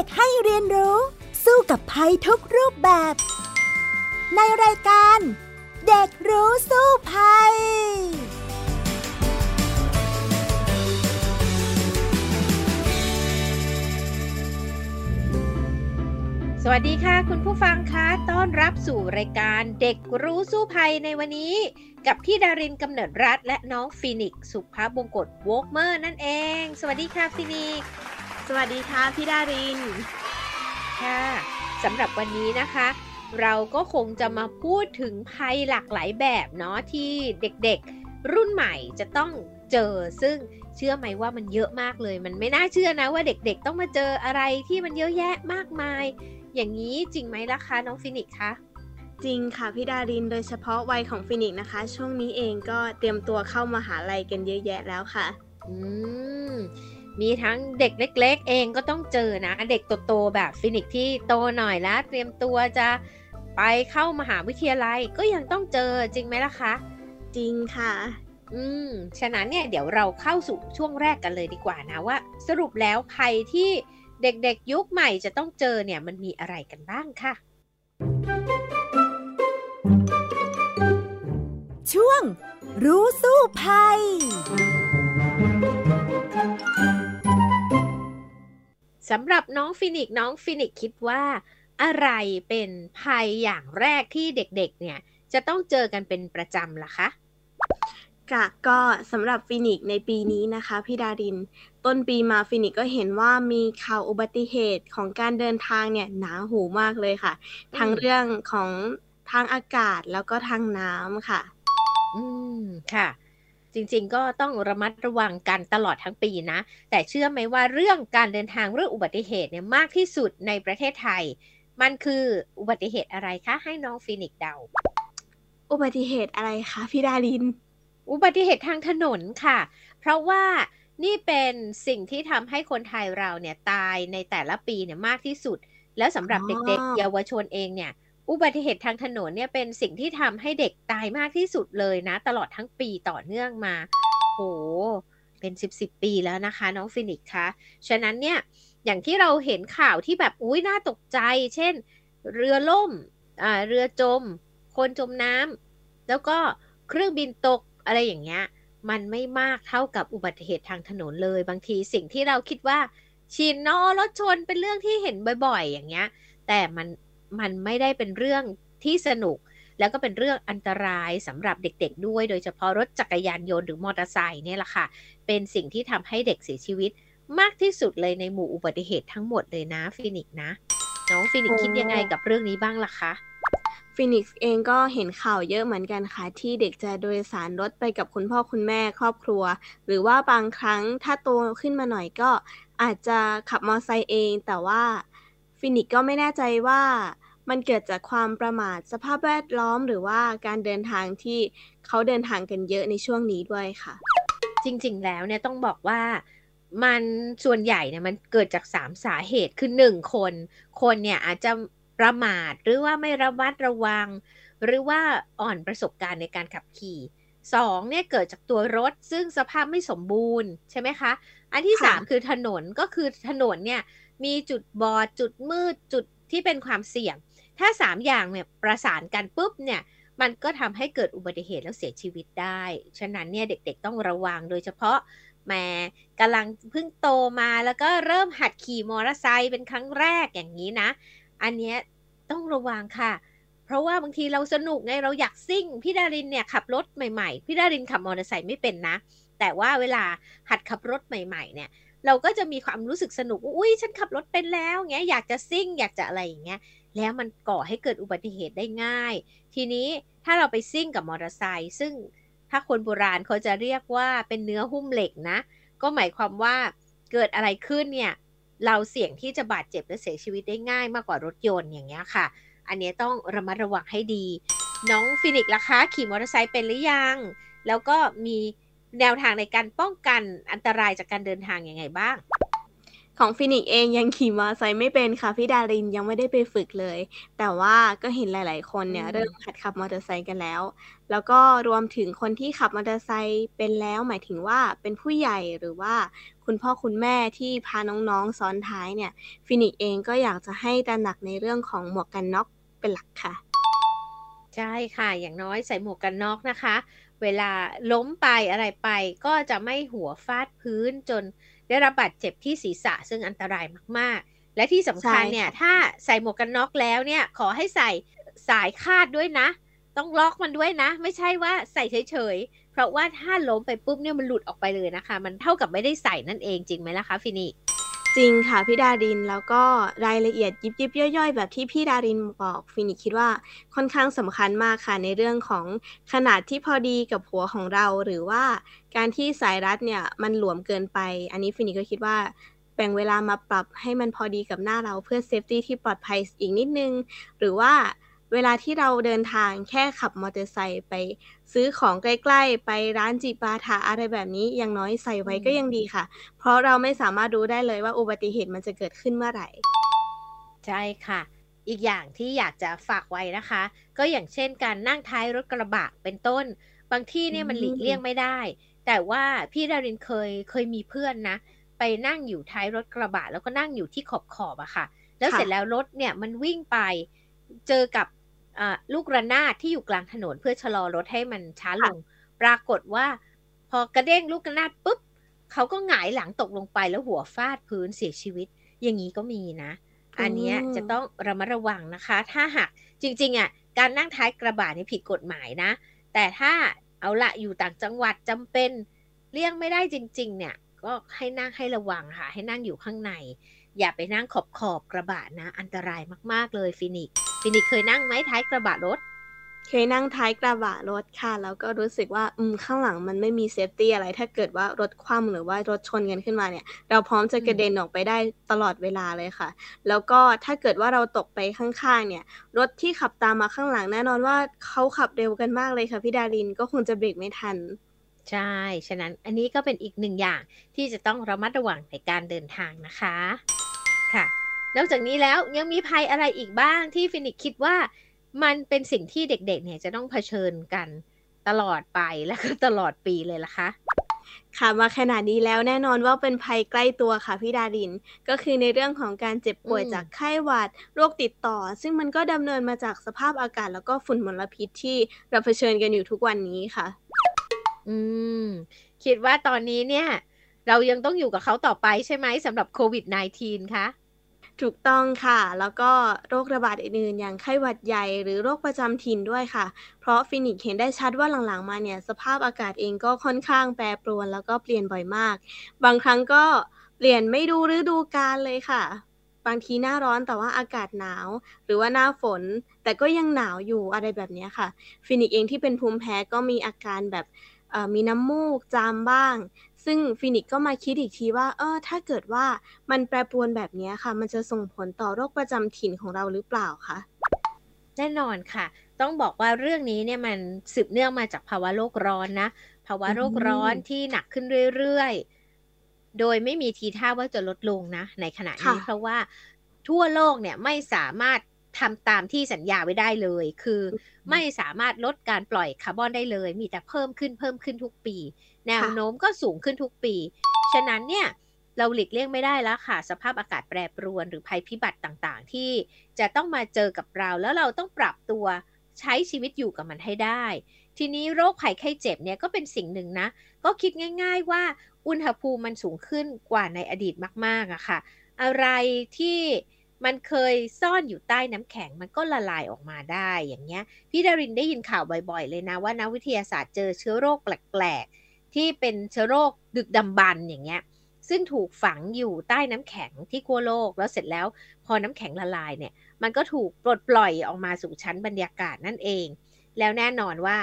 ด็กๆให้เรียนรู้สู้กับภัยทุกรูปแบบในรายการเด็กรู้สู้ภัยสวัสดีค่ะคุณผู้ฟังคะต้อนรับสู่รายการเด็กรู้สู้ภัยในวันนี้กับพี่ดารินกำเนิดรัตน์และน้องฟีนิกซ์สุภบงกตวอล์กเมอร์นั่นเองสวัสดีค่ะฟีนิกซ์สวัสดีค่ะพี่ดารินค่ะสำหรับวันนี้นะคะเราก็คงจะมาพูดถึงภัยหลากหลายแบบเนาะที่เด็กๆรุ่นใหม่จะต้องเจอซึ่งเชื่อไหมว่ามันเยอะมากเลยมันไม่น่าเชื่อนะว่าเด็กๆต้องมาเจออะไรที่มันเยอะแยะมากมายอย่างนี้จริงไหมล่ะคะน้องฟินิกคะจริงค่ะพี่ดารินโดยเฉพาะวัยของฟินิกนะคะช่วงนี้เองก็เตรียมตัวเข้ามหาลัยกันเยอะแยะแล้วค่ะมีทั้งเด็กเล็กๆเองก็ต้องเจอนะเด็กโตๆแบบฟินิกที่โตหน่อยแล้วเตรียมตัวจะไปเข้ามหาวิทยาลัยก็ยังต้องเจอจริงไหมล่ะคะจริงค่ะฉะนั้นเนี่ยเดี๋ยวเราเข้าสู่ช่วงแรกกันเลยดีกว่านะว่าสรุปแล้วภัยที่เด็กๆยุคใหม่จะต้องเจอเนี่ยมันมีอะไรกันบ้างค่ะช่วงรู้สู้ภัยสำหรับน้องฟินิกซ์น้องฟินิกซ์คิดว่าอะไรเป็นภัยอย่างแรกที่เด็กๆเนี่ยจะต้องเจอกันเป็นประจำล่ะคะก็สำหรับฟินิกในปีนี้นะคะพี่ดารินต้นปีมาฟินิกก็เห็นว่ามีข่าวอุบัติเหตุของการเดินทางเนี่ยหนาหูมากเลยค่ะทั้งเรื่องของทางอากาศแล้วก็ทางน้ำค่ะค่ะจริงๆก็ต้องระมัดระวังกันตลอดทั้งปีนะแต่เชื่อไหมว่าเรื่องการเดินทางเรื่องอุบัติเหตุเนี่ยมากที่สุดในประเทศไทยมันคืออุบัติเหตุอะไรคะให้น้องฟินิกเดาอุบัติเหตุอะไรคะพี่ดารินอุบัติเหตุทางถนนค่ะเพราะว่านี่เป็นสิ่งที่ทำให้คนไทยเราเนี่ยตายในแต่ละปีเนี่ยมากที่สุดแล้วสำหรับเด็กๆเยาวชนเองเนี่ยอุบัติเหตุทางถนนเนี่ยเป็นสิ่งที่ทำให้เด็กตายมากที่สุดเลยนะตลอดทั้งปีต่อเนื่องมาโหเป็น10ปีแล้วนะคะน้องฟินิกซ์คะฉะนั้นเนี่ยอย่างที่เราเห็นข่าวที่แบบอุ๊ยน่าตกใจเช่นเรือล่มเรือจมคนจมน้ำแล้วก็เครื่องบินตกอะไรอย่างเงี้ยมันไม่มากเท่ากับอุบัติเหตุทางถนนเลยบางทีสิ่งที่เราคิดว่าชินเนาะรถชนเป็นเรื่องที่เห็นบ่อยๆอย่างเงี้ยแต่มันไม่ได้เป็นเรื่องที่สนุกแล้วก็เป็นเรื่องอันตรายสำหรับเด็กๆด้วยโดยเฉพาะรถจักรยานยนต์หรือมอเตอร์ไซค์เนี่ยแหละค่ะเป็นสิ่งที่ทำให้เด็กเสียชีวิตมากที่สุดเลยในหมู่อุบัติเหตุทั้งหมดเลยนะฟินิกซ์นะน้องฟินิกซ์คิดยังไงกับเรื่องนี้บ้างล่ะคะฟินิกซ์เองก็เห็นข่าวเยอะเหมือนกันค่ะที่เด็กจะโดยสารรถไปกับคุณพ่อคุณแม่ครอบครัวหรือว่าบางครั้งถ้าโตขึ้นมาหน่อยก็อาจจะขับมอเตอร์ไซค์เองแต่ว่าฟินิกซ์ก็ไม่แน่ใจว่ามันเกิดจากความประมาทสภาพแวดล้อมหรือว่าการเดินทางที่เขาเดินทางกันเยอะในช่วงนี้ด้วยค่ะจริงๆแล้วเนี่ยต้องบอกว่ามันส่วนใหญ่เนี่ยมันเกิดจาก3สาเหตุคือ1คนเนี่ยอาจจะประมาทหรือว่าไม่ระมัดระวังหรือว่าอ่อนประสบการณ์ในการขับขี่2เนี่ยเกิดจากตัวรถซึ่งสภาพไม่สมบูรณ์ใช่ไหมคะอันที่3คือถนนก็คือถนนเนี่ยมีจุดบอดจุดมืดจุดที่เป็นความเสี่ยงถ้า3อย่างเนี่ยประสานกันปุ๊บเนี่ยมันก็ทำให้เกิดอุบัติเหตุแล้วเสียชีวิตได้ฉะนั้นเนี่ยเด็กๆต้องระวังโดยเฉพาะแม่กำลังเพิ่งโตมาแล้วก็เริ่มหัดขี่มอเตอร์ไซค์เป็นครั้งแรกอย่างนี้นะอันเนี้ยต้องระวังค่ะเพราะว่าบางทีเราสนุกไงเราอยากซิ่งพี่ดารินเนี่ยขับรถใหม่ๆพี่ดารินขับมอเตอร์ไซค์ไม่เป็นนะแต่ว่าเวลาหัดขับรถใหม่ๆเนี่ยเราก็จะมีความรู้สึกสนุกอุ้ยฉันขับรถเป็นแล้วเงี้ยอยากจะซิ่งอยากจะอะไรอย่างเงี้ยแล้วมันก่อให้เกิดอุบัติเหตุได้ง่ายทีนี้ถ้าเราไปซิ่งกับมอเตอร์ไซค์ซึ่งถ้าคนโบราณเขาจะเรียกว่าเป็นเนื้อหุ้มเหล็กนะก็หมายความว่าเกิดอะไรขึ้นเนี่ยเราเสี่ยงที่จะบาดเจ็บและเสียชีวิตได้ง่ายมากกว่ารถยนต์อย่างเงี้ยค่ะอันนี้ต้องระมัดระวังให้ดีน้องฟินิกซ์ล่ะคะขี่มอเตอร์ไซค์เป็นหรือยังแล้วก็มีแนวทางในการป้องกันอันตรายจากการเดินทางยังไงบ้าง ของฟินิกซ์เองยังขี่มอไซค์ไม่เป็นค่ะพี่ดารินยังไม่ได้ไปฝึกเลยแต่ว่าก็เห็นหลายๆคนเนี่ยเริ่มหัดขับมอเตอร์ไซค์กันแล้วแล้วก็รวมถึงคนที่ขับมอเตอร์ไซค์เป็นแล้วหมายถึงว่าเป็นผู้ใหญ่หรือว่าคุณพ่อคุณแม่ที่พาน้องๆซ้อนท้ายเนี่ยฟินิกซ์เองก็อยากจะให้ตระหนักในเรื่องของหมวกกันน็อกเป็นหลักค่ะใช่ค่ะอย่างน้อยใส่หมวกกันน็อกนะคะเวลาล้มไปอะไรไปก็จะไม่หัวฟาดพื้นจนได้รับบาดเจ็บที่ศีรษะซึ่งอันตรายมากๆและที่สำคัญเนี่ยถ้าใส่หมวกกันน็อกแล้วเนี่ยขอให้ใส่สายคาดด้วยนะต้องล็อกมันด้วยนะไม่ใช่ว่าใส่เฉยๆเพราะว่าถ้าล้มไปปุ๊บเนี่ยมันหลุดออกไปเลยนะคะมันเท่ากับไม่ได้ใส่นั่นเองจริงไหมล่ะคะฟินิกจริงค่ะพี่ดารินแล้วก็รายละเอียดยิบๆย่อยๆแบบที่พี่ดารินบอกฟินิกคิดว่าค่อนข้างสำคัญมากค่ะในเรื่องของขนาดที่พอดีกับหัวของเราหรือว่าการที่สายรัดเนี่ยมันหลวมเกินไปอันนี้ฟินิกก็คิดว่าแบ่งเวลามาปรับให้มันพอดีกับหน้าเราเพื่อเซฟตี้ที่ปลอดภัยอีกนิดนึงหรือว่าเวลาที่เราเดินทางแค่ขับมอเตอร์ไซค์ไปซื้อของใกล้ๆไปร้านจิปาถะอะไรแบบนี้อย่างน้อยใส่ไว้ก็ยังดีค่ะเพราะเราไม่สามารถรู้ได้เลยว่าอุบัติเหตุมันจะเกิดขึ้นเมื่อไหร่ใช่ค่ะอีกอย่างที่อยากจะฝากไว้นะคะก็อย่างเช่นการนั่งท้ายรถกระบะเป็นต้นบางที่เนี่ยมันหลีกเลี่ยงไม่ได้แต่ว่าพี่ดารินเคยมีเพื่อนนะไปนั่งอยู่ท้ายรถกระบะแล้วก็นั่งอยู่ที่ขอบอะค่ะแล้วเสร็จแล้วรถเนี่ยมันวิ่งไปเจอกับลูกระนาดที่อยู่กลางถนนเพื่อชะลอรถให้มันช้าลงปรากฏว่าพอกระเด้งลูกระนาดปุ๊บเขาก็หงายหลังตกลงไปแล้วหัวฟาดพื้นเสียชีวิตอย่างนี้ก็มีนะอันนี้จะต้องระมัดระวังนะคะถ้าหากจริงๆอ่ะการนั่งท้ายกระบะนี่ผิดกฎหมายนะแต่ถ้าเอาละอยู่ต่างจังหวัดจำเป็นเลี่ยงไม่ได้จริงๆเนี่ยก็ให้นั่งให้ระวังค่ะให้นั่งอยู่ข้างในอย่าไปนั่งขอบกระบะนะอันตรายมากๆเลยฟินิกเคยนั่งไหมท้ายกระบะรถเคยนั่งท้ายกระบะรถค่ะแล้วก็รู้สึกว่าข้างหลังมันไม่มีเซฟตี้อะไรถ้าเกิดว่ารถคว่ำหรือว่ารถชนกันขึ้นมาเนี่ยเราพร้อมจะกระเด็นออกไปได้ตลอดเวลาเลยค่ะแล้วก็ถ้าเกิดว่าเราตกไปข้างๆเนี่ยรถที่ขับตามมาข้างหลังแน่นอนว่าเขาขับเร็วกันมากเลยค่ะพี่ดารินก็คงจะเบรกไม่ทันใช่ฉะนั้นอันนี้ก็เป็นอีกหนึ่งอย่างที่จะต้องระมัดระวังในการเดินทางนะคะค่ะนอกจากนี้แล้วยังมีภัยอะไรอีกบ้างที่ฟินิกซ์คิดว่ามันเป็นสิ่งที่เด็กๆเนี่ยจะต้องเผชิญกันตลอดไปและก็ตลอดปีเลยล่ะคะค่ะมาขนาดนี้แล้วแน่นอนว่าเป็นภัยใกล้ตัวค่ะพี่ดารินก็คือในเรื่องของการเจ็บป่วยจากไข้หวัดโรคติดต่อซึ่งมันก็ดำเนินมาจากสภาพอากาศแล้วก็ฝุ่นมลพิษที่เราเผชิญกันอยู่ทุกวันนี้ค่ะคิดว่าตอนนี้เนี่ยเรายังต้องอยู่กับเขาต่อไปใช่ไหมสำหรับโควิด -19 คะถูกต้องค่ะแล้วก็โรคระบาดอื่นๆอย่างไข้หวัดใหญ่หรือโรคประจำถิ่นด้วยค่ะเพราะฟินิกซ์เห็นได้ชัดว่าหลังๆมาเนี่ยสภาพอากาศเองก็ค่อนข้างแปรปรวนแล้วก็เปลี่ยนบ่อยมากบางครั้งก็เปลี่ยนไม่ดูฤดูกาลเลยค่ะบางทีหน้าร้อนแต่ว่าอากาศหนาวหรือว่าหน้าฝนแต่ก็ยังหนาวอยู่อะไรแบบนี้ค่ะฟินิกซ์เองที่เป็นภูมิแพ้ก็มีอาการแบบมีน้ำมูกจามบ้างซึ่งฟินิกซ์ก็มาคิดอีกทีว่าถ้าเกิดว่ามันแปรปรวนแบบนี้ค่ะมันจะส่งผลต่อโรคประจำถิ่นของเราหรือเปล่าคะแน่นอนค่ะต้องบอกว่าเรื่องนี้เนี่ยมันสืบเนื่องมาจากภาวะโลกร้อนนะภาวะโลกร้อนที่หนักขึ้นเรื่อยๆโดยไม่มีทีท่าว่าจะลดลงนะในขณะนี้เพราะว่าทั่วโลกเนี่ยไม่สามารถทำตามที่สัญญาไว้ได้เลยคือไม่สามารถลดการปล่อยคาร์บอนได้เลยมีแต่เพิ่มขึ้นทุกปีแนวโน้มก็สูงขึ้นทุกปีฉะนั้นเนี่ยเราหลีกเลี่ยงไม่ได้แล้วค่ะสภาพอากาศแปรปรวนหรือภัยพิบัติต่างๆที่จะต้องมาเจอกับเราแล้วเราต้องปรับตัวใช้ชีวิตอยู่กับมันให้ได้ทีนี้โรคภัยไข้เจ็บเนี่ยก็เป็นสิ่งหนึ่งนะก็คิดง่ายๆว่าอุณหภูมิมันสูงขึ้นกว่าในอดีตมากๆอะค่ะอะไรที่มันเคยซ่อนอยู่ใต้น้ำแข็งมันก็ละลายออกมาได้อย่างเงี้ยพี่ดารินได้ยินข่าวบ่อยๆเลยนะว่านักวิทยาศาสตร์เจอเชื้อโรคแปลกๆที่เป็นเชื้อโรคดึกดำบรรพ์อย่างเงี้ยซึ่งถูกฝังอยู่ใต้น้ำแข็งที่ขั้วโลกแล้วเสร็จแล้วพอน้ำแข็งละลายเนี่ยมันก็ถูกปลดปล่อยออกมาสู่ชั้นบรรยากาศนั่นเองแล้วแน่นอนว่า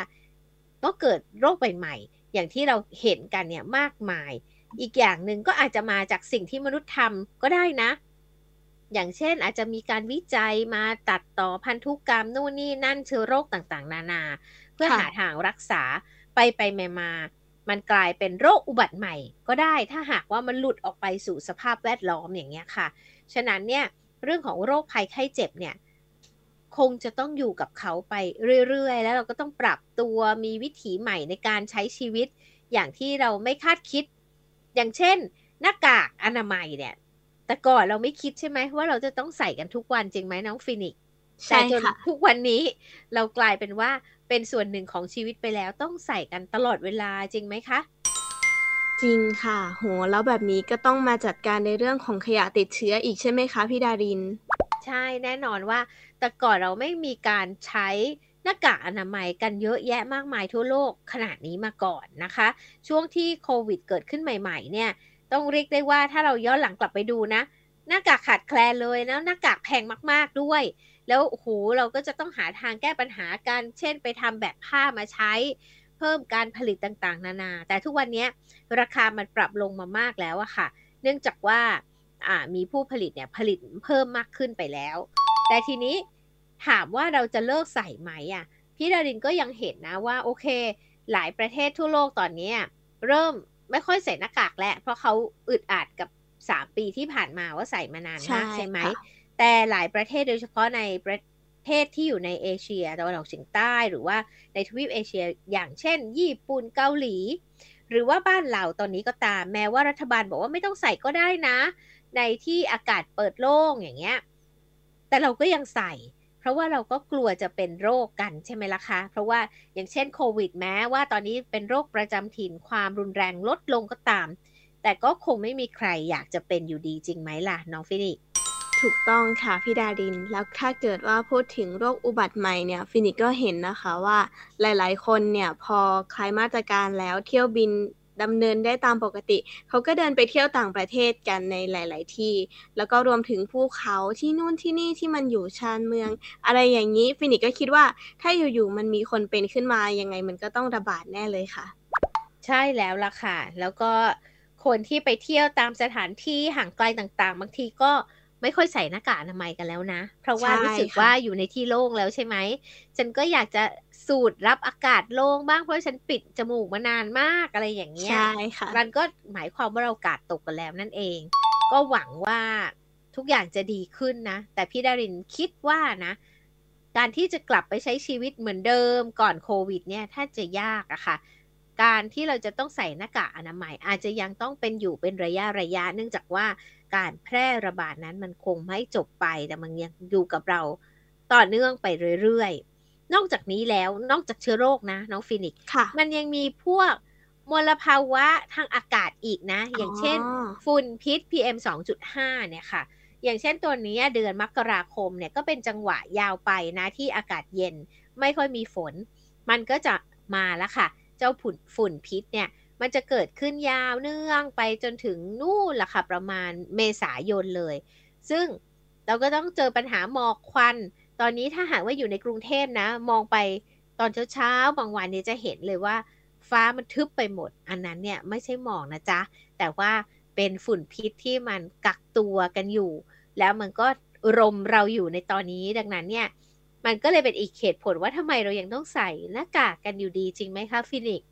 ก็เกิดโรคใหม่ๆอย่างที่เราเห็นกันเนี่ยมากมายอีกอย่างนึงก็อาจจะมาจากสิ่งที่มนุษย์ทำก็ได้นะอย่างเช่นอาจจะมีการวิจัยมาตัดต่อพันธุกรรมนู่นนี่นั่นเชื้อโรคต่างๆนานาเพื่อหาทางรักษาไปมา มันกลายเป็นโรคอุบัติใหม่ก็ได้ถ้าหากว่ามันหลุดออกไปสู่สภาพแวดล้อมอย่างเงี้ยค่ะฉะนั้นเนี่ยเรื่องของโรคภัยไข้เจ็บเนี่ยคงจะต้องอยู่กับเขาไปเรื่อยๆแล้วเราก็ต้องปรับตัวมีวิถีใหม่ในการใช้ชีวิตอย่างที่เราไม่คาดคิดอย่างเช่นหน้ากากอนามัยเนี่ยแต่ก่อนเราไม่คิดใช่ไหมว่าเราจะต้องใส่กันทุกวันจริงไหมน้องฟินิกซ์แต่จนทุกวันนี้เรากลายเป็นว่าเป็นส่วนหนึ่งของชีวิตไปแล้วต้องใส่กันตลอดเวลาจริงไหมคะจริงค่ะโหแล้วแบบนี้ก็ต้องมาจัดการในเรื่องของขยะติดเชื้ออีกใช่ไหมคะพี่ดารินใช่แน่นอนว่าแต่ก่อนเราไม่มีการใช้หน้ากากอนามัยกันเยอะแยะมากมายทั่วโลกขนาดนี้มาก่อนนะคะช่วงที่โควิดเกิดขึ้นใหม่ๆเนี่ยต้องเรียกได้ว่าถ้าเราย้อนหลังกลับไปดูนะหน้ากากขาดแคลนเลยแล้วหน้ากากแพงมากๆด้วยแล้วโอ้โหเราก็จะต้องหาทางแก้ปัญหากันเช่นไปทำแบบผ้ามาใช้เพิ่มการผลิตต่างๆนานาแต่ทุกวันนี้ราคามันปรับลงมามากแล้วอะค่ะเนื่องจากว่ามีผู้ผลิตเนี่ยผลิตเพิ่มมากขึ้นไปแล้วแต่ทีนี้ถามว่าเราจะเลิกใส่ไหมอะพี่ดารินก็ยังเห็นนะว่าโอเคหลายประเทศทั่วโลกตอนนี้เริ่มไม่ค่อยใส่หน้ากากแล้วเพราะเขาอึดอัดกับ3 ปีที่ผ่านมาว่าใส่มานานมากใช่ไหมแต่หลายประเทศโดยเฉพาะในประเทศที่อยู่ในเอเชียตะวันออกเฉียงใต้หรือว่าในทวีปเอเชียอย่างเช่นญี่ปุ่นเกาหลีหรือว่าบ้านเราตอนนี้ก็ตามแม้ว่ารัฐบาลบอกว่าไม่ต้องใส่ก็ได้นะในที่อากาศเปิดโล่งอย่างเงี้ยแต่เราก็ยังใส่เพราะว่าเราก็กลัวจะเป็นโรคกันใช่ไหมล่ะคะเพราะว่าอย่างเช่นโควิดแม้ว่าตอนนี้เป็นโรคประจำถิ่นความรุนแรงลดลงก็ตามแต่ก็คงไม่มีใครอยากจะเป็นอยู่ดีจริงไหมล่ะน้องฟินิกถูกต้องค่ะพี่ดารินแล้วถ้าเกิดว่าพูดถึงโรคอุบัติใหม่เนี่ยฟินิกก็เห็นนะคะว่าหลายๆคนเนี่ยพอคลายมาตรการแล้วเที่ยวบินดำเนินได้ตามปกติเขาก็เดินไปเที่ยวต่างประเทศกันในหลายๆที่แล้วก็รวมถึงภูเขาที่นู่นที่นี่ที่มันอยู่ชานเมืองอะไรอย่างนี้ฟินิกก็คิดว่าถ้าอยู่ๆมันมีคนเป็นขึ้นมายังไงมันก็ต้องระบาดแน่เลยค่ะใช่แล้วล่ะค่ะแล้วก็คนที่ไปเที่ยวตามสถานที่ห่างไกลต่างๆบางทีก็ไม่ค่อยใส่หน้ากากอนามัยกันแล้วนะเพราะว่ารู้สึกว่าอยู่ในที่โล่งแล้วใช่ไหมฉันก็อยากจะสูดรับอากาศโล่งบ้างเพราะฉันปิดจมูกมานานมากอะไรอย่างเงี้ยมันก็หมายความว่าเราอากาศตกกันแล้วนั่นเองก็หวังว่าทุกอย่างจะดีขึ้นนะแต่พี่ดารินคิดว่านะการที่จะกลับไปใช้ชีวิตเหมือนเดิมก่อนโควิดเนี่ยถ้าจะยากอะค่ะการที่เราจะต้องใส่หน้ากากอนามัยอาจจะยังต้องเป็นอยู่เป็นระยะเนื่องจากว่าการแพร่ระบาดนั้นมันคงไม่จบไปแต่มันยังอยู่กับเราต่อเนื่องไปเรื่อยๆนอกจากนี้แล้วนอกจากเชื้อโรคนะน้องฟินิกซ์มันยังมีพวกมลภาวะทางอากาศอีกนะ อย่างเช่นฝุ่นพิษ PM 2.5 เนี่ยค่ะอย่างเช่นตัวนี้เดือนมกราคมเนี่ยก็เป็นจังหวะยาวไปนะที่อากาศเย็นไม่ค่อยมีฝนมันก็จะมาแล้วค่ะเจ้าฝุ่นพิษเนี่ยมันจะเกิดขึ้นยาวเนื่องไปจนถึงนู่นล่ะค่ะประมาณเมษายนเลยซึ่งเราก็ต้องเจอปัญหาหมอกควันตอนนี้ถ้าหากว่าอยู่ในกรุงเทพนะมองไปตอนเช้าๆบางวันเนี่ยจะเห็นเลยว่าฟ้ามันทึบไปหมดอันนั้นเนี่ยไม่ใช่หมอกนะจ๊ะแต่ว่าเป็นฝุ่นพิษที่มันกักตัวกันอยู่แล้วมันก็รมเราอยู่ในตอนนี้ดังนั้นเนี่ยมันก็เลยเป็นอีกเหตุผลว่าทำไมเรายังต้องใส่หน้ากากกันอยู่ดีจริงไหมคะฟินิกซ์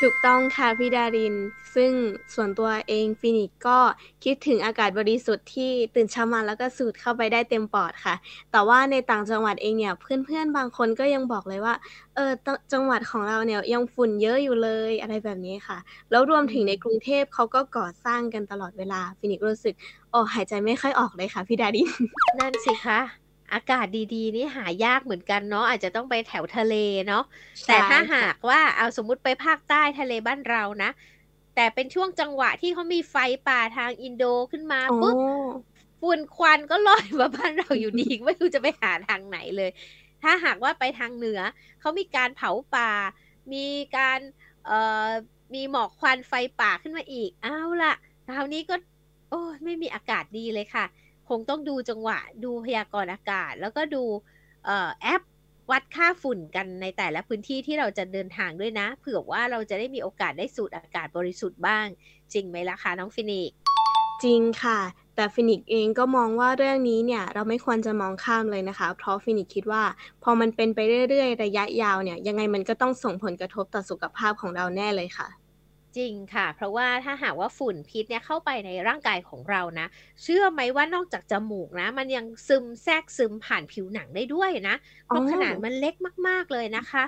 ถูกต้องค่ะพี่ดารินซึ่งส่วนตัวเองฟินิกก็คิดถึงอากาศบริสุทธิ์ที่ตื่นเช้ามาแล้วก็สูดเข้าไปได้เต็มปอดค่ะแต่ว่าในต่างจังหวัดเองเนี่ยเพื่อนๆบางคนก็ยังบอกเลยว่าจังหวัดของเราเนี่ยยังฝุ่นเยอะอยู่เลยอะไรแบบนี้ค่ะแล้วรวมถึงในกรุงเทพเขาก็ก่อสร้างกันตลอดเวลาฟินิกรู้สึกหายใจไม่ค่อยออกเลยค่ะพี่ดารินนั่นสิคะอากาศดีๆนี่หายากเหมือนกันเนาะอาจจะต้องไปแถวทะเลเนาะแต่ถ้าหากว่าเอาสมมุติไปภาคใต้ทะเลบ้านเรานะแต่เป็นช่วงจังหวะที่เขามีไฟป่าทางอินโดขึ้นมาปุ๊บฝุ่นควันก็ลอยมาบ้านเราอยู่ดีไม่รู้จะไปหาทางไหนเลยถ้าหากว่าไปทางเหนือเขามีการเผาป่ามีการมีหมอกควันไฟป่าขึ้นมาอีกเอาล่ะคราวนี้ก็ไม่มีอากาศดีเลยค่ะคงต้องดูจังหวะดูพยากรณ์อากาศแล้วก็ดูแอปวัดค่าฝุ่นกันในแต่ละพื้นที่ที่เราจะเดินทางด้วยนะเผื่อว่าเราจะได้มีโอกาสได้สูดอากาศบริสุทธิ์บ้างจริงไหมล่ะคะน้องฟินิกซ์จริงค่ะแต่ฟินิกซ์เองก็มองว่าเรื่องนี้เนี่ยเราไม่ควรจะมองข้ามเลยนะคะเพราะฟินิกซ์คิดว่าพอมันเป็นไปเรื่อยๆระยะยาวเนี่ยยังไงมันก็ต้องส่งผลกระทบต่อสุขภาพของเราแน่เลยค่ะ จริงค่ะเพราะว่าถ้าหากว่าฝุ่นพิษเนี่ยเข้าไปในร่างกายของเรานะเชื่อไหมว่านอกจากจมูกนะมันยังแทรกซึมผ่านผิวหนังได้ด้วยนะเพอ๋อ ราะขนาดมันเล็กมากๆเลยนะคะ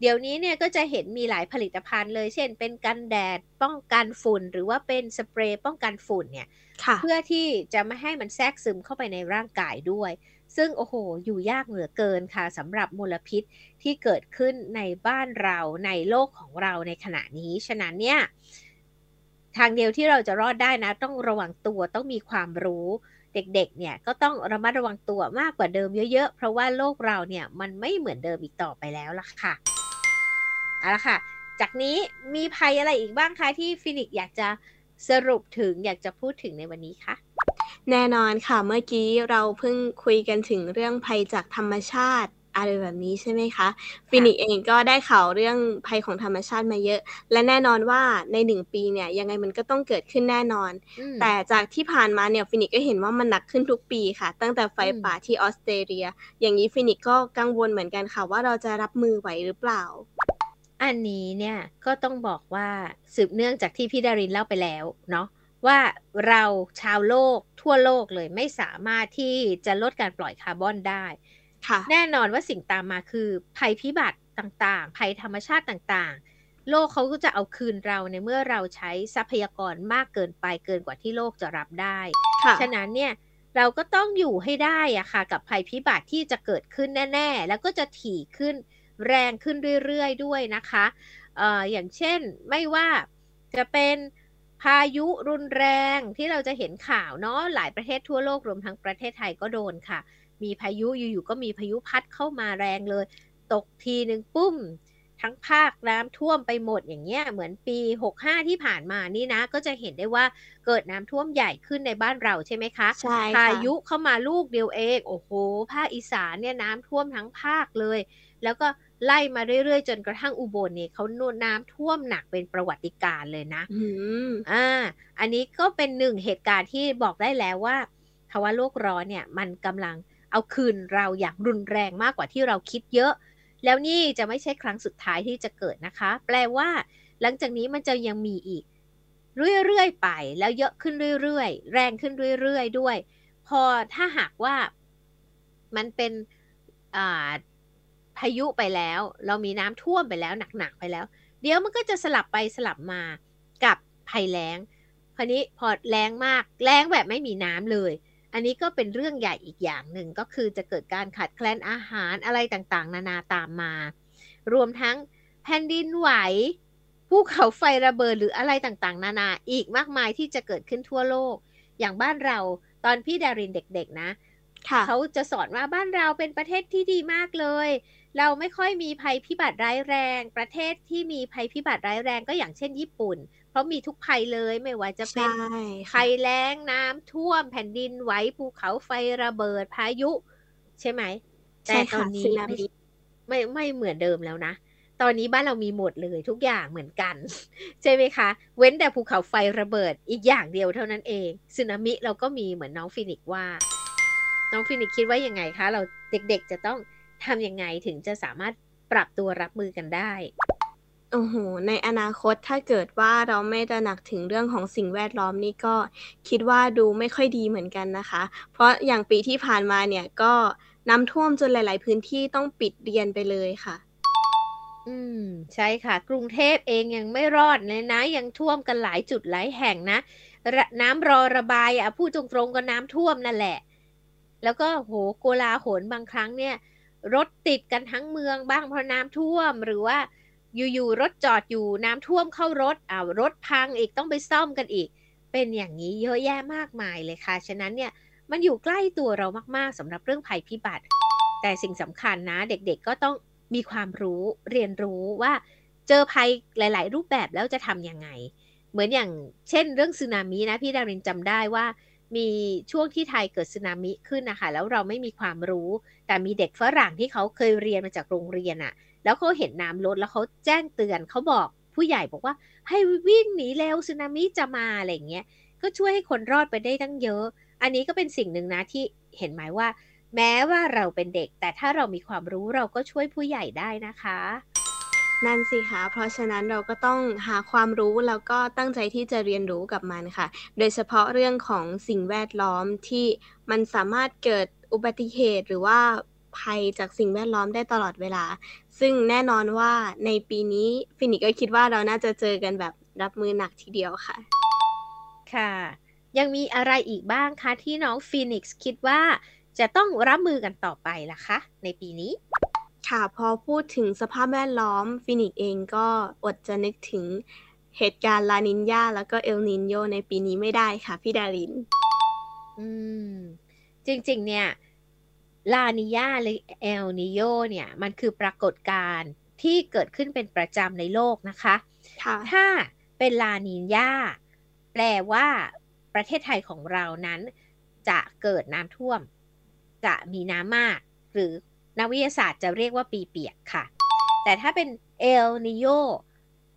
เดี๋ยวนี้เนี่ยก็จะเห็นมีหลายผลิตภัณฑ์เลยเช่นเป็นกันแดดป้องกันฝุ่นหรือว่าเป็นสเปรย์ป้องกันฝุ่นเนี่ยค่ะ เพื่อที่จะไม่ให้มันแทรกซึมเข้าไปในร่างกายด้วย ซึ่งโอ้โหอยู่ยากเหลือเกินค่ะสำหรับมลพิษที่เกิดขึ้นในบ้านเราในโลกของเราในขณะนี้ฉะนั้นเนี่ยทางเดียวที่เราจะรอดได้นะ ต้องระวังตัวต้องมีความรู้เด็กๆเนี่ยก็ต้องระมัดระวังตัวมากกว่าเดิมเยอะๆเพราะว่าโลกเราเนี่ยมันไม่เหมือนเดิมอีกต่อไปแล้วล่ะค่ะเอาละค่ะ จากนี้มีภัยอะไรอีกบ้างคะที่ฟินิกซ์อยากจะสรุปถึงอยากจะพูดถึงในวันนี้คะแน่นอนค่ะเมื่อกี้เราเพิ่งคุยกันถึงเรื่องภัยจากธรรมชาติอะไรแบบนี้ใช่ไหมคะฟิค่ะ นิกเองก็ได้ข่าวเรื่องภัยของธรรมชาติมาเยอะ และแน่นอนว่าใน1 ปีเนี่ยยังไงมันก็ต้องเกิดขึ้นแน่นอน อืมแต่จากที่ผ่านมาเนี่ยฟินิกก็เห็นว่ามันหนักขึ้นทุกปีค่ะ ตั้งแต่ไฟอืมป่าที่ออสเตรเลีย อย่างนี้ฟินิกก็กังวลเหมือนกันค่ะว่าเราจะรับมือไหวหรือเปล่า อันนี้เนี่ยก็ต้องบอกว่าสืบเนื่องจากที่พี่ดารินเล่าไปแล้วเนาะว่าเราชาวโลกทั่วโลกเลยไม่สามารถที่จะลดการปล่อยคาร์บอนได้ ค่ะ แน่นอนว่าสิ่งตามมาคือภัยพิบัติต่างๆ ภัยธรรมชาติต่างๆ โลกเขาก็จะเอาคืนเราในเมื่อเราใช้ทรัพยากรมากเกินไปเกินกว่าที่โลกจะรับได้ ค่ะ ฉะนั้นเนี่ยเราก็ต้องอยู่ให้ได้อะค่ะกับภัยพิบัติที่จะเกิดขึ้นแน่ๆ แล้วก็จะถี่ขึ้นแรงขึ้นเรื่อยๆด้วยนะคะอย่างเช่นไม่ว่าจะเป็นพายุรุนแรงที่เราจะเห็นข่าวเนาะหลายประเทศทั่วโลกรวมทั้งประเทศไทยก็โดนค่ะ มีพายุอยู่ๆก็มีพายุพัดเข้ามาแรงเลย ตกทีหนึ่งปุ้ม ทั้งภาคน้ำท่วมไปหมดอย่างเงี้ยเหมือนปี 65 ที่ผ่านมานี่นะ ก็จะเห็นได้ว่าเกิดน้ำท่วมใหญ่ขึ้นในบ้านเราใช่ไหมคะ ใช่พาค่ะ ยุเข้ามาลูกเดียวเองโอ้โหภาคอีสานเนี่ยน้ำท่วมทั้งภาคเลย แล้วก็ไล่มาเรื่อยๆ จนกระทั่งอุบลเนี่ยเขานวดน้ำท่วมหนักเป็นประวัติการณ์เลยนะ อืม อ่า อันนี้ก็เป็นหนึ่งเหตุการณ์ที่บอกได้แล้วว่าภาวะโลกร้อนเนี่ยมันกำลังเอาคืนเราอย่างรุนแรงมากกว่าที่เราคิดเยอะ แล้วนี่จะไม่ใช่ครั้งสุดท้ายที่จะเกิดนะคะ แปลว่าหลังจากนี้มันจะยังมีอีก เรื่อยๆไปแล้วเยอะขึ้นเรื่อยๆ แรงขึ้นเรื่อยๆด้วย พอถ้าหากว่ามันเป็นอ่าพายุไปแล้ว เรามีน้ำท่วมไปแล้วหนักๆไปแล้ว เดี๋ยวมันก็จะสลับไปสลับมากับภัยแล้ง คราวนี้พอแล้งมากแล้งแบบไม่มีน้ำเลย อันนี้ก็เป็นเรื่องใหญ่อีกอย่างหนึ่งก็คือจะเกิดการขาดแคลนอาหารอะไรต่างๆ นานาตามมา รวมทั้งแผ่นดินไหวภูเขาไฟระเบิดหรืออะไรต่างๆ นานาอีกมากมายที่จะเกิดขึ้นทั่วโลก อย่างบ้านเราตอนพี่ดารินเด็กๆนะ ค่ะ เขาจะสอนว่าบ้านเราเป็นประเทศที่ดีมากเลย เราไม่ค่อยมีภัยพิบัติร้ายแรง ประเทศที่มีภัยพิบัติร้ายแรงก็อย่างเช่นญี่ปุ่น เพราะมีทุกภัยเลยไม่ว่าจะใช่เป็นภัค่ะ ยแล้งน้ำท่วม แผ่นดินไหวภูเขาไฟระเบิดพายุ ใช่ไหม แต่ใช่ตอค่ะนสึนี้นาไม่มิไม่เหมือนเดิมแล้วนะ ตอนนี้บ้านเรามีหมดเลยทุกอย่างเหมือนกัน ใช่ไหมคะ เว้นแต่ภูเขาไฟระเบิดอีกอย่างเดียวเท่านั้นเองสึนามิเราก็มีเหมือนน้องฟินิกซ์ว่า น้องฟินิกซ์คิดว่ายังไงคะ เราเด็กๆจะต้องทำยังไงถึงจะสามารถปรับตัวรับมือกันได้ โอ้โหในอนาคตถ้าเกิดว่าเราไม่ตระหนักถึงเรื่องของสิ่งแวดล้อมนี่ก็คิดว่าดูไม่ค่อยดีเหมือนกันนะคะ เพราะอย่างปีที่ผ่านมาเนี่ยก็น้ำท่วมจนหลาย ๆ พื้นที่ต้องปิดเรียนไปเลยค่ะ อืมใช่ค่ะ กรุงเทพเองยังไม่รอดเลยนะ ยังท่วมกันหลายจุดหลายแห่งนะน้ำรอระบายอ่ะพูดตรงๆก็น้ำท่วมนั่นแหละ แล้วก็โหโกลาหลบางครั้งเนี่ย รถติดกันทั้งเมืองบ้างเพราะน้ำท่วมหรือว่า อยู่ๆรถจอดอยู่น้ำท่วมเข้ารถรถพังอีกต้องไปซ่อมกันอีก เป็นอย่างนี้เยอะแยะมากมายเลยค่ะ ฉะนั้นเนี่ยมันอยู่ใกล้ตัวเรามากๆสำหรับเรื่องภัยพิบัติ แต่สิ่งสำคัญนะ เด็กๆก็ต้องมีความรู้เรียนรู้ว่าเจอภัยหลาย ๆ รูปแบบแล้วจะทำยังไง เหมือนอย่างเช่นเรื่องสึนามินะพี่ดารินจำได้ว่า มีช่วงที่ไทยเกิดสึนามิขึ้นนะคะแล้วเราไม่มีความรู้ แต่มีเด็กฝรั่งที่เขาเคยเรียนมาจากโรงเรียนอะแล้วเขาเห็นน้ำลดแล้วเขาแจ้งเตือนเขาบอกผู้ใหญ่บอกว่าให้วิ่งหนีเร็วสึนามิจะมาอะไรอย่างเงี้ยก็ช่วยให้คนรอดไปได้ตั้งเยอะ อันนี้ก็เป็นสิ่งหนึ่งนะที่เห็นไหมว่า แม้ว่าเราเป็นเด็ก แต่ถ้าเรามีความรู้เราก็ช่วยผู้ใหญ่ได้นะคะ นั่นสิคะเพราะฉะนั้นเราก็ต้องหาความรู้แล้วก็ตั้งใจที่จะเรียนรู้กับมันค่ะ โดยเฉพาะเรื่องของสิ่งแวดล้อมที่มันสามารถเกิดอุบัติเหตุหรือว่าภัยจากสิ่งแวดล้อมได้ตลอดเวลา ซึ่งแน่นอนว่าในปีนี้ฟินิกก็คิดว่าเราน่าจะเจอกันแบบรับมือหนักทีเดียวค่ะ ค่ะยังมีอะไรอีกบ้างคะที่น้องฟีนิกซ์คิดว่าจะต้องรับมือกันต่อไปล่ะคะในปีนี้ค่ะพอพูดถึงสภาพแวดล้อมฟีนิกซ์เองก็อดจะนึกถึงเหตุการณ์ลานินญาแล้วก็เอลนินโญในปีนี้ไม่ได้ค่ะพี่ดารินจริงๆเนี่ยลานินญาหรือเอลนิโญเนี่ยมันคือปรากฏการณ์ที่เกิดขึ้นเป็นประจำในโลกนะคะถ้าเป็นลานินญาแปลว่าประเทศไทยของเรานั้นจะเกิดน้ำท่วมจะมีน้ำมากหรือนักวิทยาศาสตร์จะเรียกว่าปีเปียกค่ะแต่ถ้าเป็นเอลนิโญ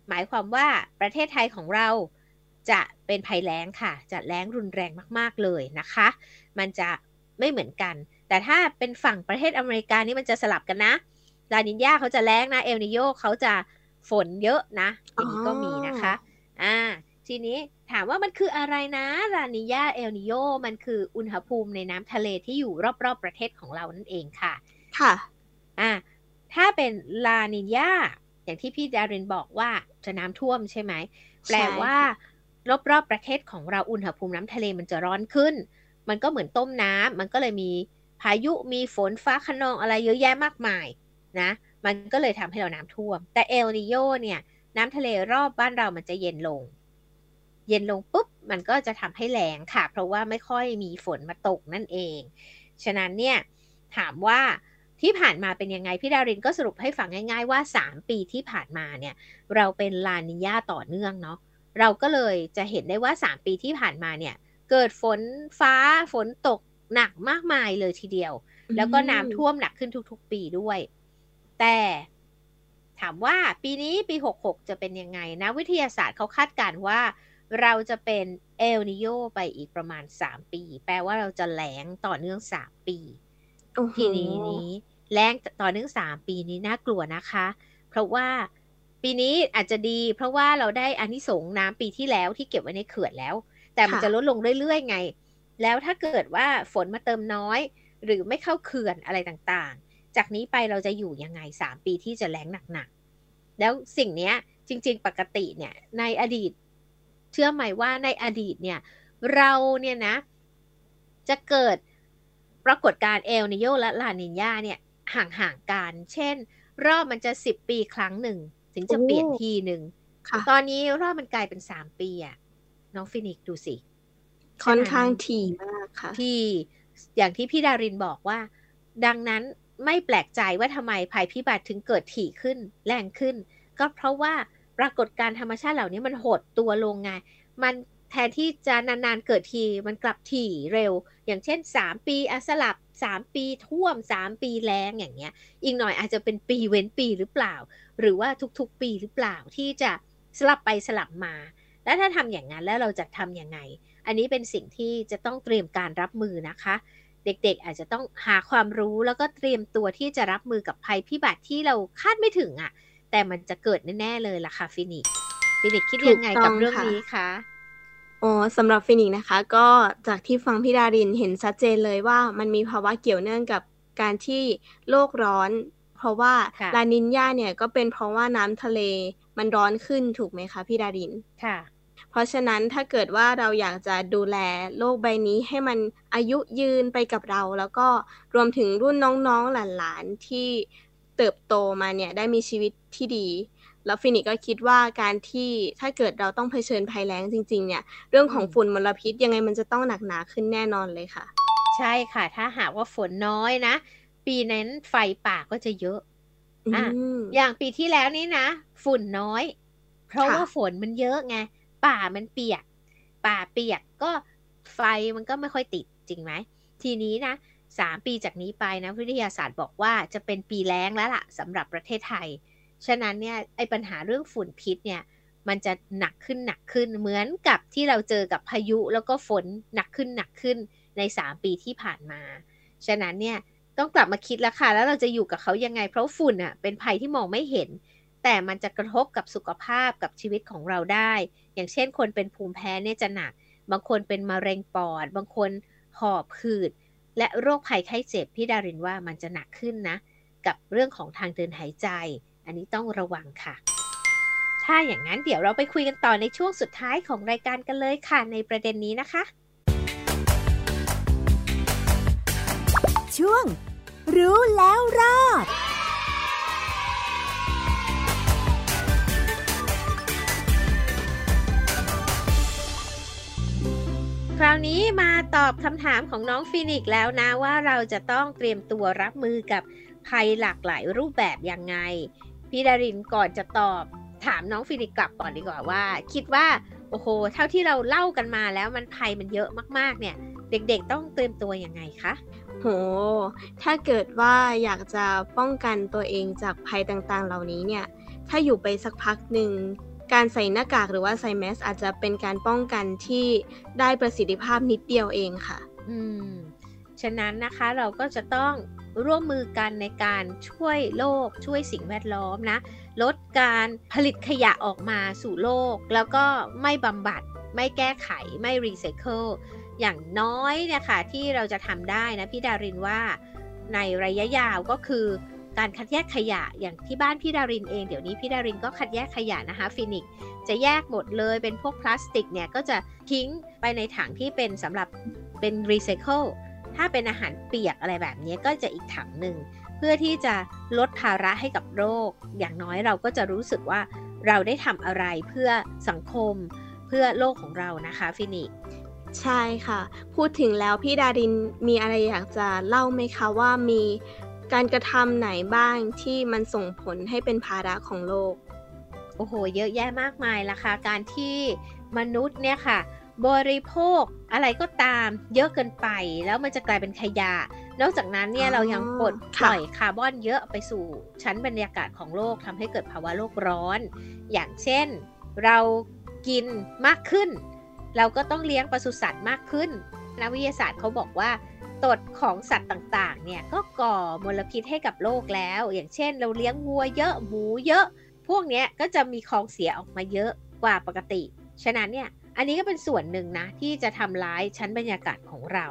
หมายความว่าประเทศไทยของเราจะเป็นภัยแล้งค่ะจะแล้งรุนแรงมากๆเลยนะคะมันจะไม่เหมือนกันแต่ถ้าเป็นฝั่งประเทศอเมริกานี่มันจะสลับกันนะลานินญาเขาจะแล้งนะเอลนิโญเขาจะฝนเยอะนะอย่างนี้ก็มีนะคะทีนี้ถามว่ามันคืออะไรนะลานิญาเอลนิโญมันคืออุณหภูมิในน้ำทะเลที่อยู่รอบๆประเทศของเรานั่นเองค่ะค่ะถ้าเป็นลานิญาอย่างที่พี่ดารินบอกว่าจะน้ำท่วมใช่ไหมแปลว่ารอบๆประเทศของเราอุณหภูมิน้ำทะเลมันจะร้อนขึ้นมันก็เหมือนต้มน้ำมันก็เลยมีพายุมีฝนฟ้าคะนองอะไรเยอะแยะมากมายนะมันก็เลยทำให้เราน้ำท่วมแต่เอลนิโญเนี่ยน้ำทะเลรอบบ้านเรามันจะเย็นลงปุ๊บมันก็จะทำให้แล้งค่ะเพราะว่าไม่ค่อยมีฝนมาตกนั่นเองฉะนั้นเนี่ยถามว่าที่ผ่านมาเป็นยังไงพี่ดารินก็สรุปให้ฟังง่ายๆว่า3ปีที่ผ่านมาเนี่ยเราเป็นลานิญาต่อเนื่องเนาะเราก็เลยจะเห็นได้ว่า3ปีที่ผ่านมาเนี่ยเกิดฝนฟ้าฝนตกหนักมากมายเลยทีเดียวแล้วก็น้ำท่วมหนักขึ้นทุกๆปีด้วยแต่ถามว่าปีนี้ปี66จะเป็นยังไงนะวิทยาศาสตร์เขาคาดการณ์ว่าเราจะเป็นเอลนิโญไปอีกประมาณ3ปีแปลว่าเราจะแล้งต่อเนื่อง3ปีทีนี้แล้งต่อเนื่อง3ปีนี้น่ากลัวนะคะเพราะว่าปีนี้อาจจะดีเพราะว่าเราได้อานิสงส์น้ำปีที่แล้วที่เก็บไว้ในเขื่อนแล้วแต่มันจะลดลงเรื่อยๆไงแล้วถ้าเกิดว่าฝนมาเติมน้อยหรือไม่เข้าเขื่อนอะไรต่างๆจากนี้ไปเราจะอยู่ยังไง3ปีที่จะแล้งหนักๆแล้วสิ่งนี้จริงๆปกติเนี่ยในอดีตเชื่อไหมว่าในอดีตเนี่ยเราเนี่ยนะจะเกิดปรากฏการณ์เอลนิโญและลานิญาเนี่ยห่างๆกันเช่นรอบมันจะ10ปีครั้งหนึ่งถึงจะเปลี่ยนทีหนึ่งตอนนี้รอบมันกลายเป็น3ปีอะน้องฟินิกซ์ดูสิค่อนข้างถี่มากค่ะที่อย่างที่พี่ดารินบอกว่าดังนั้นไม่แปลกใจว่าทำไมภัยพิบัติถึงเกิดถี่ขึ้นแรงขึ้นก็เพราะว่าปรากฏการธรรมชาติเหล่านี้มันหดตัวลงไงมันแทนที่จะนานๆเกิดทีมันกลับถี่เร็วอย่างเช่น3ปีสลับ3ปีท่วม3ปีแล้งอย่างเงี้ยอีกหน่อยอาจจะเป็นปีเว้นปีหรือเปล่าหรือว่าทุกๆปีหรือเปล่าที่จะสลับไปสลับมาแล้วถ้าทำอย่างนั้นแล้วเราจะทำยังไงอันนี้เป็นสิ่งที่จะต้องเตรียมการรับมือนะคะเด็กๆอาจจะต้องหาความรู้แล้วก็เตรียมตัวที่จะรับมือกับภัยพิบัติที่เราคาดไม่ถึงอ่ะแต่มันจะเกิดแน่ๆเลยล่ะค่ะฟินิกคิดยังไงกับเรื่องนี้คะสำหรับฟินิกนะคะก็จากที่ฟังพี่ดารินเห็นชัดเจนเลยว่ามันมีภาวะเกี่ยวเนื่องกับการที่โลกร้อนเพราะว่าลานินญาเนี่ยก็เป็นเพราะว่าน้ำทะเลมันร้อนขึ้นถูกไหมคะพี่ดารินค่ะเพราะฉะนั้นถ้าเกิดว่าเราอยากจะดูแลโลกใบนี้ให้มันอายุยืนไปกับเราแล้วก็รวมถึงรุ่นน้องๆหลานๆที่เติบโตมาเนี่ยได้มีชีวิตที่ดีแล้วฟินิกก็คิดว่าการที่ถ้าเกิดเราต้องเผชิญภัยแล้งจริงๆเนี่ยเรื่องของฝุ่นมลพิษยังไงมันจะต้องหนักหนาขึ้นแน่นอนเลยค่ะใช่ค่ะถ้าหากว่าฝนน้อยนะปีนั้นไฟป่าก็จะเยอะ อย่างปีที่แล้วนี่นะฝุ่นน้อยเพราะว่าฝนมันเยอะไงป่ามันเปียกก็ไฟมันก็ไม่ค่อยติดจริงไหมทีนี้นะ3ปีจากนี้ไปนะวิทยาศาสตร์บอกว่าจะเป็นปีแล้งแล้วล่ะสำหรับประเทศไทยฉะนั้นเนี่ยไอ้ปัญหาเรื่องฝุ่นพิษเนี่ยมันจะหนักขึ้นเหมือนกับที่เราเจอกับพายุแล้วก็ฝนหนักขึ้นใน3ปีที่ผ่านมาฉะนั้นเนี่ยต้องกลับมาคิดแล้วค่ะแล้วเราจะอยู่กับเขายังไงเพราะฝุ่นอ่ะเป็นภัยที่มองไม่เห็น แต่มันจะกระทบกับสุขภาพกับชีวิตของเราได้อย่างเช่นคนเป็นภูมิแพ้เนี่ยจะหนักบางคนเป็นมะเร็งปอดบางคนหอบหืดและโรคภัยไข้เจ็บพี่ดารินว่ามันจะหนักขึ้นนะกับเรื่องของทางเดินหายใจอันนี้ต้องระวังค่ะถ้าอย่างนั้นเดี๋ยวเราไปคุยกันต่อในช่วงสุดท้ายของรายการกันเลยค่ะในประเด็นนี้นะคะช่วงรู้แล้วรอดคราวนี้มาตอบคำถามของน้องฟีนิกซ์แล้วนะว่าเราจะต้องเตรียมตัวรับมือกับภัยหลากหลายรูปแบบยังไงพี่ดารินก่อนจะตอบถามน้องฟีนิกซ์กลับก่อนดีกว่าว่าคิดว่าโอ้โหเท่าที่เราเล่ากันมาแล้วมันภัยมันเยอะมากๆเนี่ยเด็กๆต้องเตรียมตัวยังไงคะโหถ้าเกิดว่าอยากจะป้องกันตัวเองจากภัยต่างๆเหล่านี้เนี่ยถ้าอยู่ไปสักพักหนึ่งการใส่หน้ากากหรือว่าใส่แมสอาจจะเป็นการป้องกันที่ได้ประสิทธิภาพนิดเดียวเองค่ะฉะนั้นนะคะเราก็จะต้องร่วมมือกันในการช่วยโลกช่วยสิ่งแวดล้อมนะลดการผลิตขยะออกมาสู่โลกแล้วก็ไม่บำบัดไม่แก้ไขไม่รีไซเคิลอย่างน้อยเนี่ยค่ะที่เราจะทำได้นะพี่ดารินว่าในระยะยาวก็คือการคัดแยกขยะอย่างที่บ้านพี่ดารินเองเดี๋ยวนี้พี่ดารินก็คัดแยกขยะนะคะฟีนิกซ์จะแยกหมดเลยเป็นพวกพลาสติกเนี่ยก็จะทิ้งไปในถังที่เป็นสำหรับเป็นรีไซเคิลถ้าเป็นอาหารเปียกอะไรแบบนี้ก็จะอีกถังหนึ่งเพื่อที่จะลดภาระให้กับโลกอย่างน้อยเราก็จะรู้สึกว่าเราได้ทำอะไรเพื่อสังคมเพื่อโลกของเรานะคะฟีนิกซ์ใช่ค่ะพูดถึงแล้วพี่ดารินมีอะไรอยากจะเล่าไหมคะว่ามีการกระทำไหนบ้างที่มันส่งผลให้เป็นภาระของโลกโอ้โหเยอะแยะมากมายล่ะค่ะการที่มนุษย์เนี่ยค่ะบริโภคอะไรก็ตามเยอะเกินไปแล้วมันจะกลายเป็นขยะนอกจากนั้นเนี่ยเรายังปลดปล่อยคาร์บอนเยอะไปสู่ชั้นบรรยากาศของโลกทำให้เกิดภาวะโลกร้อนอย่างเช่นเรากินมากขึ้นเราก็ต้องเลี้ยงปศุสัตว์มากขึ้นนักวิทยาศาสตร์เขาบอกว่าตดของสัตว์ต่างๆเนี่ยก็ก่อมลพิษให้กับโลกแล้วอย่างเช่นเราเลี้ยงวัวเยอะหมูเยอะพวกเนี้ยก็จะมีของเสียออกมาเยอะกว่าปกติฉะนั้นเนี่ยอันนี้ก็เป็นส่วนหนึ่งนะที่จะทำร้ายชั้นบรรยากาศของเรา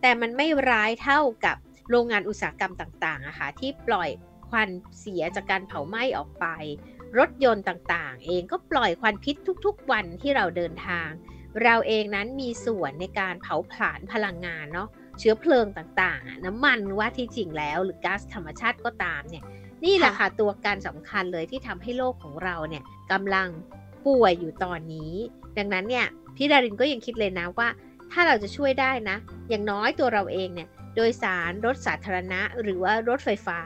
แต่มันไม่ร้ายเท่ากับโรงงานอุตสาหกรรมต่างๆนะคะที่ปล่อยควันเสียจากการเผาไหม้ออกไปรถยนต์ต่างๆเองก็ปล่อยควันพิษทุกๆวันที่เราเดินทางเราเองนั้นมีส่วนในการเผาผลาญพลังงานเนาะเชื้อเพลิงต่างๆน้ำมันว่าที่จริงแล้วหรือก๊าซธรรมชาติก็ตามเนี่ยนี่แหละค่ะตัวการสำคัญเลยที่ทำให้โลกของเราเนี่ยกำลังป่วยอยู่ตอนนี้ดังนั้นเนี่ยพี่ดารินก็ยังคิดเลยนะว่าถ้าเราจะช่วยได้นะอย่างน้อยตัวเราเองเนี่ยโดยสารรถสาธารณะหรือว่ารถไฟฟ้า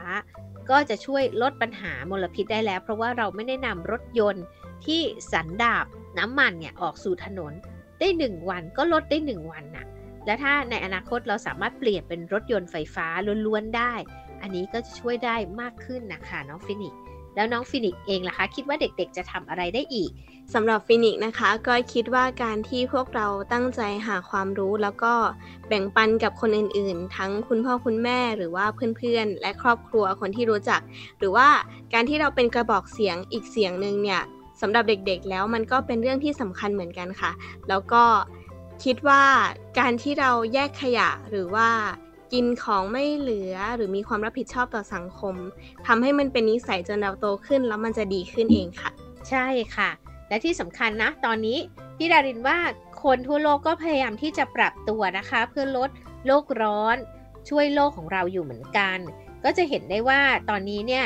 ก็จะช่วยลดปัญหามลพิษได้แล้วเพราะว่าเราไม่ได้นำรถยนต์ที่สันดาปน้ำมันเนี่ยออกสู่ถนนได้1วันก็ลดได้1วันนะและถ้าในอนาคตเราสามารถเปลี่ยนเป็นรถยนต์ไฟฟ้าล้วนๆได้อันนี้ก็จะช่วยได้มากขึ้นนะคะน้องฟินิกแล้วน้องฟินิกเองล่ะคะคิดว่าเด็กๆจะทำอะไรได้อีกสำหรับฟินิกนะคะก็คิดว่าการที่พวกเราตั้งใจหาความรู้แล้วก็แบ่งปันกับคนอื่นๆทั้งคุณพ่อคุณแม่หรือว่าเพื่อนๆและครอบครัวคนที่รู้จักหรือว่าการที่เราเป็นกระบอกเสียงอีกเสียงนึงเนี่ยสำหรับเด็กๆแล้วมันก็เป็นเรื่องที่สำคัญเหมือนกันค่ะแล้วก็คิดว่าการที่เราแยกขยะหรือว่ากินของไม่เหลือหรือมีความรับผิดชอบต่อสังคมทำให้มันเป็นนิสัยจนเราโตขึ้นแล้วมันจะดีขึ้นเองค่ะใช่ค่ะและที่สำคัญนะตอนนี้พี่ดารินว่าคนทั่วโลกก็พยายามที่จะปรับตัวนะคะเพื่อลดโลกร้อนช่วยโลกของเราอยู่เหมือนกันก็จะเห็นได้ว่าตอนนี้เนี่ย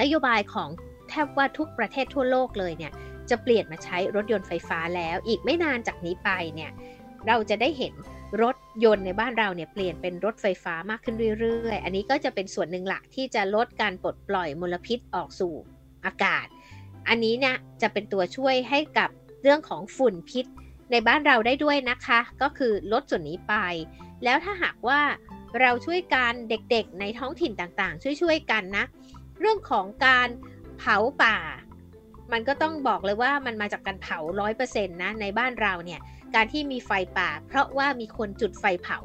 นโยบายของแทบว่าทุกประเทศทั่วโลกเลยเนี่ยจะเปลี่ยนมาใช้รถยนต์ไฟฟ้าแล้วอีกไม่นานจากนี้ไปเนี่ยเราจะได้เห็นรถยนต์ในบ้านเราเนี่ยเปลี่ยนเป็นรถไฟฟ้ามากขึ้นเรื่อยๆอันนี้ก็จะเป็นส่วนหนึ่งหลักที่จะลดการปลดปล่อยมลพิษออกสู่อากาศอันนี้เนี่ยจะเป็นตัวช่วยให้กับเรื่องของฝุ่นพิษในบ้านเราได้ด้วยนะคะก็คือลดส่วนนี้ไปแล้วถ้าหากว่าเราช่วยกันเด็กๆในท้องถิ่นต่างๆช่วยๆกันนะเรื่องของการเผาป่ามันก็ต้องบอกเลยว่ามันมาจากการเผา 100% นะในบ้านเราเนี่ยการที่มีไฟป่าเพราะว่ามีคนจุดไฟเผา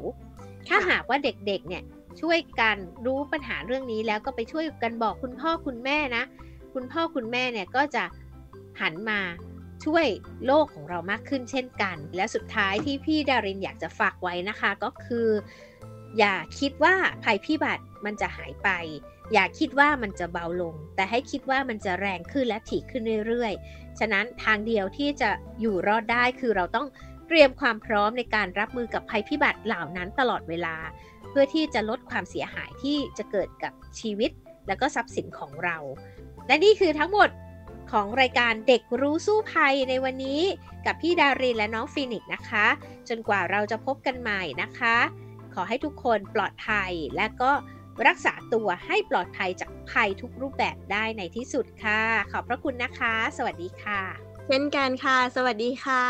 ถ้าหากว่าเด็กๆเนี่ยช่วยกันรู้ปัญหาเรื่องนี้แล้วก็ไปช่วยกันบอกคุณพ่อคุณแม่นะ คุณพ่อคุณแม่เนี่ยก็จะหันมาช่วยโลกของเรามากขึ้นเช่นกันและสุดท้ายที่พี่ดารินอยากจะฝากไว้นะคะก็คืออย่าคิดว่าภัยพิบัติมันจะหายไปอย่าคิดว่ามันจะเบาลงแต่ให้คิดว่ามันจะแรงขึ้นและถี่ขึ้นเรื่อยๆฉะนั้นทางเดียวที่จะอยู่รอดได้คือเราต้องเตรียมความพร้อมในการรับมือกับภัยพิบัติเหล่านั้นตลอดเวลาเพื่อที่จะลดความเสียหายที่จะเกิดกับชีวิตและก็ทรัพย์สินของเราและนี่คือทั้งหมดของรายการเด็กรู้สู้ภัยในวันนี้กับพี่ดารินและน้องฟีนิกซ์นะคะจนกว่าเราจะพบกันใหม่นะคะขอให้ทุกคนปลอดภัยและก็รักษาตัวให้ปลอดภัยจากภัยทุกรูปแบบได้ในที่สุดค่ะขอบพระคุณนะคะสวัสดีค่ะเช่นกันค่ะสวัสดีค่ะ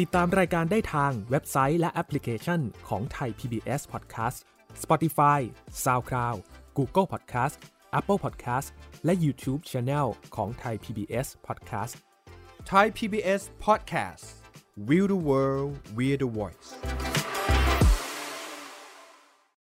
ติดตามรายการได้ทางเว็บไซต์และแอปพลิเคชันของไทย PBS Podcast Spotify SoundCloud Google Podcast Apple Podcast และ YouTube Channel ของ Thai PBS Podcast Thai PBS Podcast We the World We the Voice